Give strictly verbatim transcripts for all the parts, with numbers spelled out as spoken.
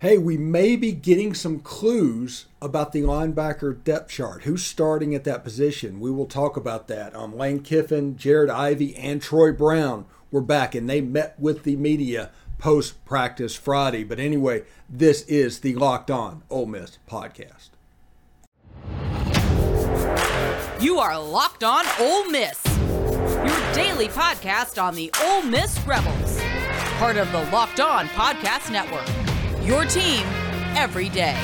hey, we may be getting some clues about the linebacker depth chart. Who's starting at that position? We will talk about that. Um, Lane Kiffin, Jared Ivey, and Troy Brown were back, and they met with the media post-practice Friday. But anyway, this is the Locked On Ole Miss podcast. You are Locked On Ole Miss, your daily podcast on the Ole Miss Rebels, part of the Locked On Podcast Network, your team every day.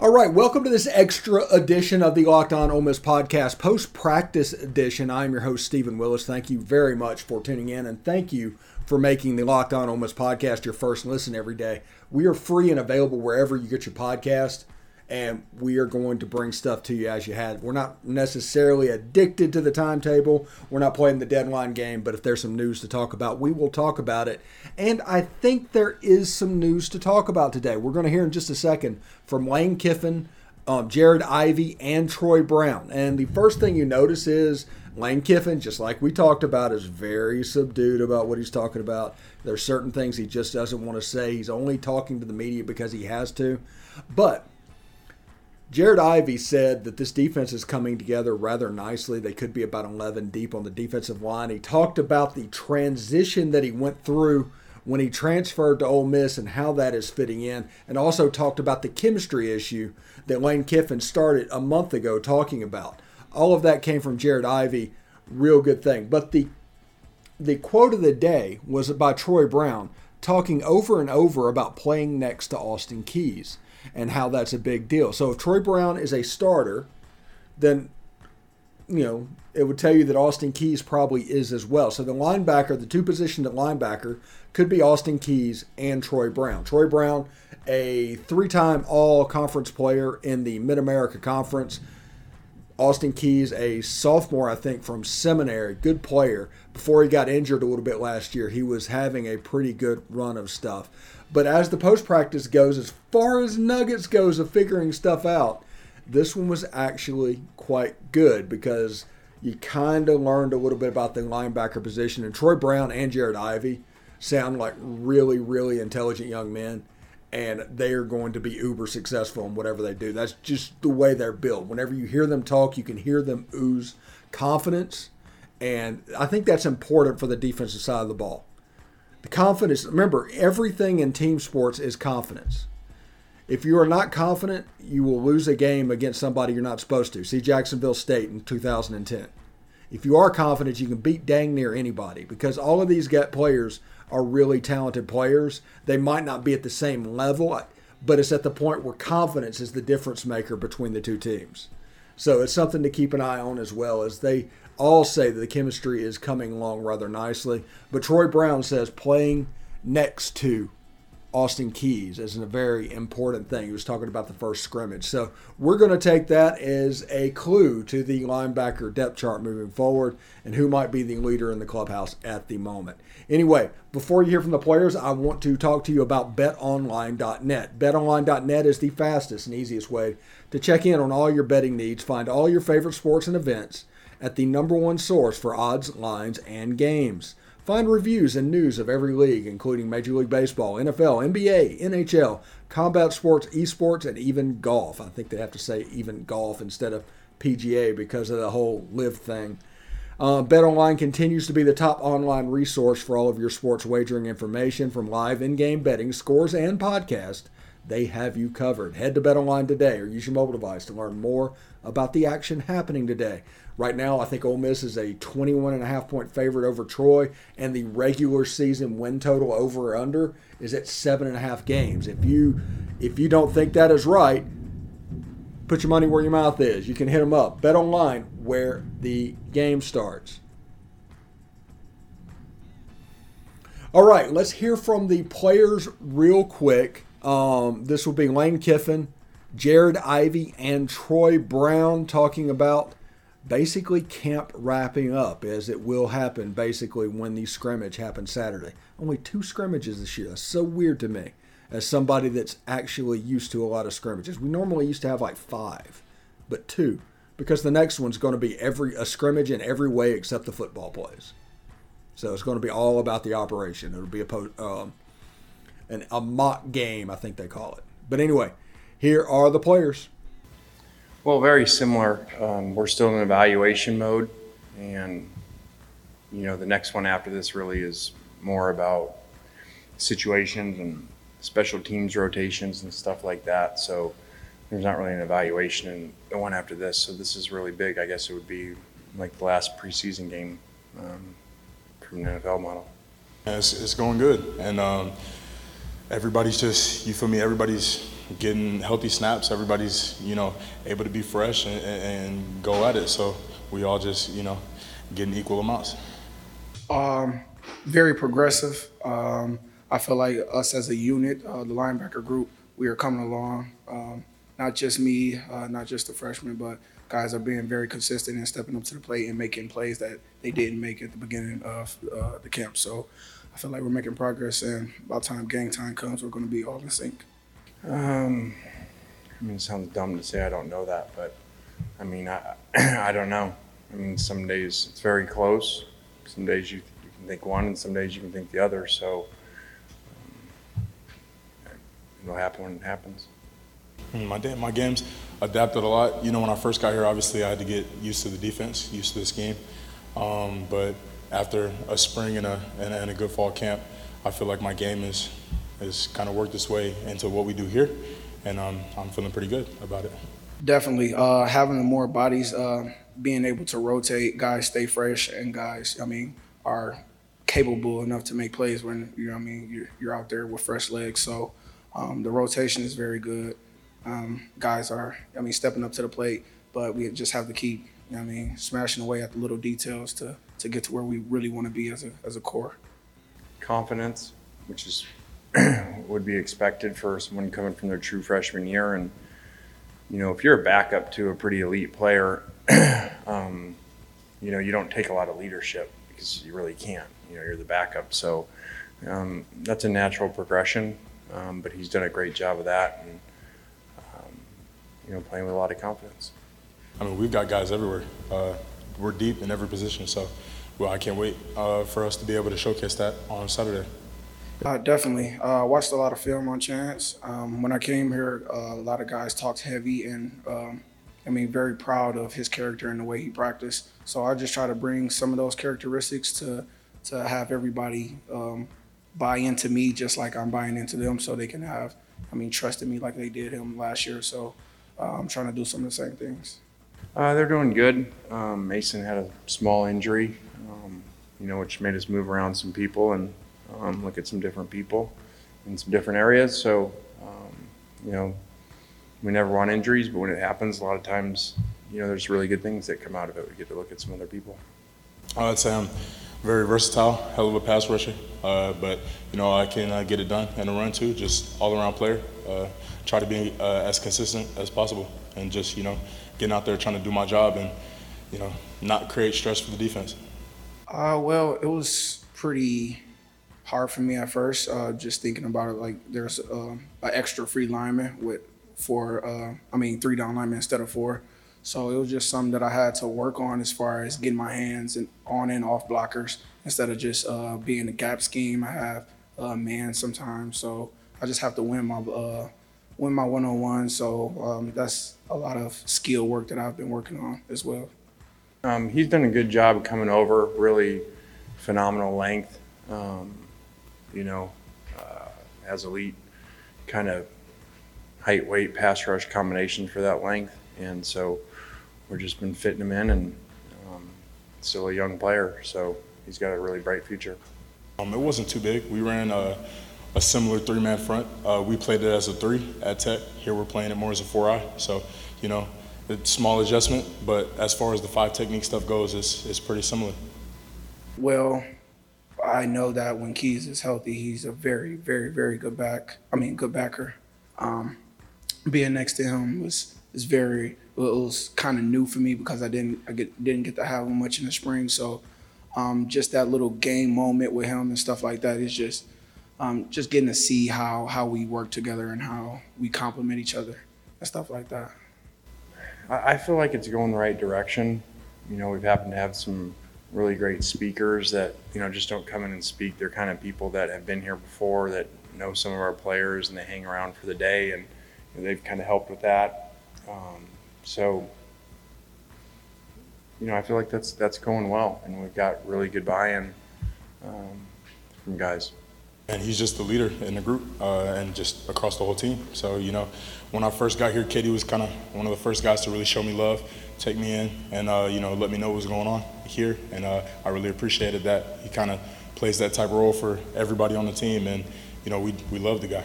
All right, welcome to this extra edition of the Locked On Ole Miss podcast, post-practice edition. I'm your host, Stephen Willis. Thank you very much for tuning in, and thank you for making the Locked On Ole Miss podcast your first listen every day. We are free and available wherever you get your podcast, and we are going to bring stuff to you as you had. We're not necessarily addicted to the timetable. We're not playing the deadline game, but if there's some news to talk about, we will talk about it. And I think there is some news to talk about today. We're going to hear in just a second from Lane Kiffin, um, Jared Ivey, and Troy Brown. And the first thing you notice is Lane Kiffin, just like we talked about, is very subdued about what he's talking about. There's certain things he just doesn't want to say. He's only talking to the media because he has to. But Jared Ivey said that this defense is coming together rather nicely. They could be about eleven deep on the defensive line. He talked about the transition that he went through when he transferred to Ole Miss and how that is fitting in, and also talked about the chemistry issue that Lane Kiffin started a month ago talking about. All of that came from Jared Ivey. Real good thing. But the the quote of the day was by Troy Brown, talking over and over about playing next to Austin Keys and how that's a big deal. So if Troy Brown is a starter, then, you know, it would tell you that Austin Keys probably is as well. So the linebacker, the two-positioned linebacker, could be Austin Keys and Troy Brown. Troy Brown, a three-time all-conference player in the Mid-America Conference. Austin Keys, a sophomore, I think, from Seminary, good player. Before he got injured a little bit last year, he was having a pretty good run of stuff. But as the post-practice goes, as far as nuggets goes of figuring stuff out, this one was actually quite good because you kind of learned a little bit about the linebacker position. And Troy Brown and Jared Ivey sound like really, really intelligent young men, and they are going to be uber successful in whatever they do. That's just the way they're built. Whenever you hear them talk, you can hear them ooze confidence, and I think that's important for the defensive side of the ball. The confidence, remember, everything in team sports is confidence. If you are not confident, you will lose a game against somebody you're not supposed to. See Jacksonville State in two thousand ten. If you are confident, you can beat dang near anybody because all of these gut players are really talented players. They might not be at the same level, but it's at the point where confidence is the difference maker between the two teams. So it's something to keep an eye on as well, as they all say that the chemistry is coming along rather nicely. But Troy Brown says playing next to Austin Keys is a very important thing. He was talking about the first scrimmage. So we're going to take that as a clue to the linebacker depth chart moving forward and who might be the leader in the clubhouse at the moment. Anyway, before you hear from the players, I want to talk to you about bet online dot net. bet online dot net is the fastest and easiest way to check in on all your betting needs. Find all your favorite sports and events at the number one source for odds, lines, and games. Find reviews and news of every league, including Major League Baseball, N F L, N B A, N H L, combat sports, esports, and even golf. I think they have to say even golf instead of P G A because of the whole live thing. Uh, BetOnline continues to be the top online resource for all of your sports wagering information, from live in-game betting, scores, and podcasts. They have you covered. Head to BetOnline today or use your mobile device to learn more about the action happening today. Right now, I think Ole Miss is a twenty-one and a half point favorite over Troy, and the regular season win total over or under is at seven and a half games. If you if you don't think that is right, put your money where your mouth is. You can hit them up. BetOnline, where the game starts. All right, let's hear from the players real quick. Um, this will be Lane Kiffin, Jared Ivey, and Troy Brown talking about basically camp wrapping up, as it will happen basically when the scrimmage happens Saturday. Only two scrimmages this year. That's so weird to me as somebody that's actually used to a lot of scrimmages. We normally used to have like five, but two. because the next one's going to be every a scrimmage in every way except the football plays. So it's going to be all about the operation. It'll be a post, um, an, a mock game, I think they call it. But anyway, here are the players. Well, very similar. Um, we're still in evaluation mode, and you know the next one after this really is more about situations and special teams rotations and stuff like that. So there's not really an evaluation in the one after this. So this is really big. I guess it would be like the last preseason game um, from the N F L model. Yeah, it's, it's going good, and um, everybody's just you feel me. Everybody's getting healthy snaps, everybody's, you know, able to be fresh and, and go at it. So we all just, you know, getting equal amounts. Um, very progressive. Um, I feel like us as a unit, uh, the linebacker group, we are coming along. Um, not just me, uh, not just the freshmen, but guys are being very consistent and stepping up to the plate and making plays that they didn't make at the beginning of uh, the camp. So I feel like we're making progress, and by the time gang time comes, we're going to be all in sync. Um, I mean, it sounds dumb to say I don't know that, but I mean, I I don't know. I mean, some days it's very close. Some days you, th- you can think one, and some days you can think the other. So um, it'll happen when it happens. My day, my games adapted a lot. You know, when I first got here, obviously I had to get used to the defense, used to this game. Um, but after a spring and a and, and a good fall camp, I feel like my game is. It's kind of worked its way into what we do here, and um, I'm feeling pretty good about it. Definitely. Uh, having more bodies, uh, being able to rotate, guys stay fresh, and guys, I mean, are capable enough to make plays when, you know what I mean, you're, you're out there with fresh legs. So um, the rotation is very good. Um, guys are, I mean, stepping up to the plate, but we just have to keep, you know what I mean, smashing away at the little details to, to get to where we really want to be as a as a core. Confidence, which is would be expected for someone coming from their true freshman year. And, you know, if you're a backup to a pretty elite player, um, you know, you don't take a lot of leadership because you really can't. You know, you're the backup. So um, that's a natural progression, um, but he's done a great job of that and, um, you know, playing with a lot of confidence. I mean, we've got guys everywhere. Uh, we're deep in every position. So, well, I can't wait uh, for us to be able to showcase that on Saturday. Uh, definitely. I uh, watched a lot of film on Chance. Um, when I came here, uh, a lot of guys talked heavy and, um, I mean, very proud of his character and the way he practiced. So I just try to bring some of those characteristics to to have everybody um, buy into me just like I'm buying into them so they can have, I mean, trust in me like they did him last year. So uh, I'm trying to do some of the same things. Uh, they're doing good. Um, Mason had a small injury, um, you know, which made us move around some people and Um, look at some different people in some different areas. So, um, you know, we never want injuries, but when it happens, a lot of times, you know, there's really good things that come out of it. We get to look at some other people. I'd say I'm very versatile, hell of a pass rusher, uh, but, you know, I can uh, get it done and a run too, just all-around player. Uh, try to be uh, as consistent as possible and just, you know, getting out there trying to do my job and, you know, not create stress for the defense. Uh, well, it was pretty hard for me at first, uh, just thinking about it. Like there's uh, an extra free lineman with four, uh, I mean, three down linemen instead of four. So it was just something that I had to work on as far as getting my hands and on and off blockers instead of just uh, being a gap scheme. I have uh, man sometimes, so I just have to win my uh, win my one-on-one. So um, that's a lot of skill work that I've been working on as well. Um, he's done a good job coming over. Really phenomenal length. Um, you know, uh, as elite kind of height, weight, pass rush combination for that length. And so we've just been fitting him in and um, still a young player. So he's got a really bright future. Um, it wasn't too big. We ran a, a similar three-man front. Uh, we played it as a three at Tech. Here we're playing it more as a four-eye. So, you know, it's small adjustment, but as far as the five technique stuff goes, it's, it's pretty similar. Well, I know that when Keys is healthy, he's a very, very, very good back. I mean, good backer. Um, being next to him was is very. It was kind of new for me because I didn't I get, didn't get to have him much in the spring. So, um, just that little game moment with him and stuff like that is just um, just getting to see how how we work together and how we complement each other and stuff like that. I feel like it's going the right direction. You know, we've happened to have some really great speakers that, you know, just don't come in and speak. They're kind of people that have been here before, that know some of our players, and they hang around for the day, and you know, they've kind of helped with that. Um, so, you know, I feel like that's that's going well, and we've got really good buy-in um, from guys. And he's just the leader in the group uh, and just across the whole team. So, you know, when I first got here, Katie was kind of one of the first guys to really show me love, take me in, and, uh, you know, let me know what was going on here. And uh, I really appreciated that. He kind of plays that type of role for everybody on the team, and, you know, we we love the guy.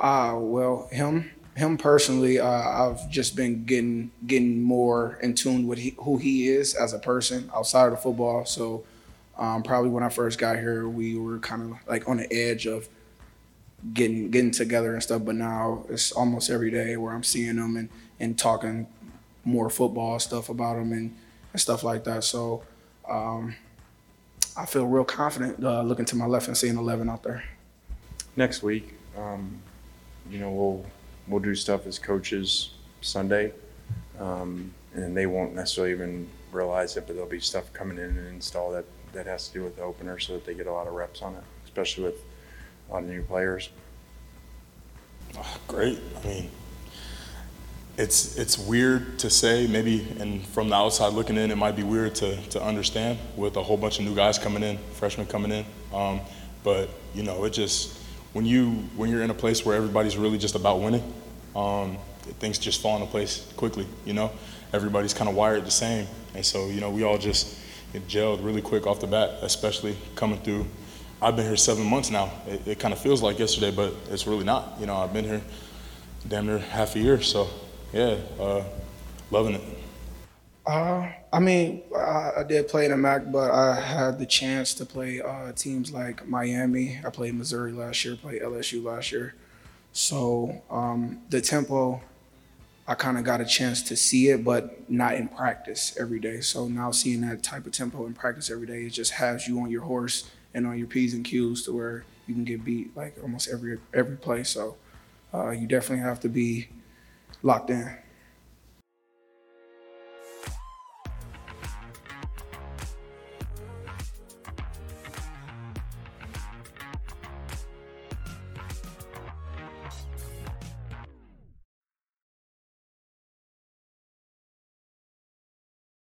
Uh, well, him him personally, uh, I've just been getting getting more in tune with he, who he is as a person outside of the football. So. Um, probably when I first got here, we were kind of like on the edge of getting getting together and stuff. But now it's almost every day where I'm seeing him and, and talking more football stuff about him and, and stuff like that. So um, I feel real confident uh, looking to my left and seeing eleven out there. Next week, um, you know, we'll we'll do stuff as coaches Sunday, um, and they won't necessarily even realize it, but there'll be stuff coming in and install that. That has to do with the opener so that they get a lot of reps on it, especially with a lot of new players. Oh, great. I mean, it's it's weird to say, maybe, and from the outside looking in, it might be weird to, to understand with a whole bunch of new guys coming in, freshmen coming in. Um, but, you know, it just, when, you, when you're in a place where everybody's really just about winning, um, things just fall into place quickly, you know? Everybody's kind of wired the same. And so, you know, we all just, it gelled really quick off the bat, especially coming through. I've been here seven months now. It, it kind of feels like yesterday, but it's really not. You know, I've been here damn near half a year, so yeah, uh, loving it. Uh, I mean, I, I did play in the MAC, but I had the chance to play uh, teams like Miami. I played Missouri last year, played L S U last year. So um, the tempo, I kind of got a chance to see it, but not in practice every day. So now seeing that type of tempo in practice every day, it just has you on your horse and on your P's and Q's to where you can get beat like almost every every play. So uh, you definitely have to be locked in.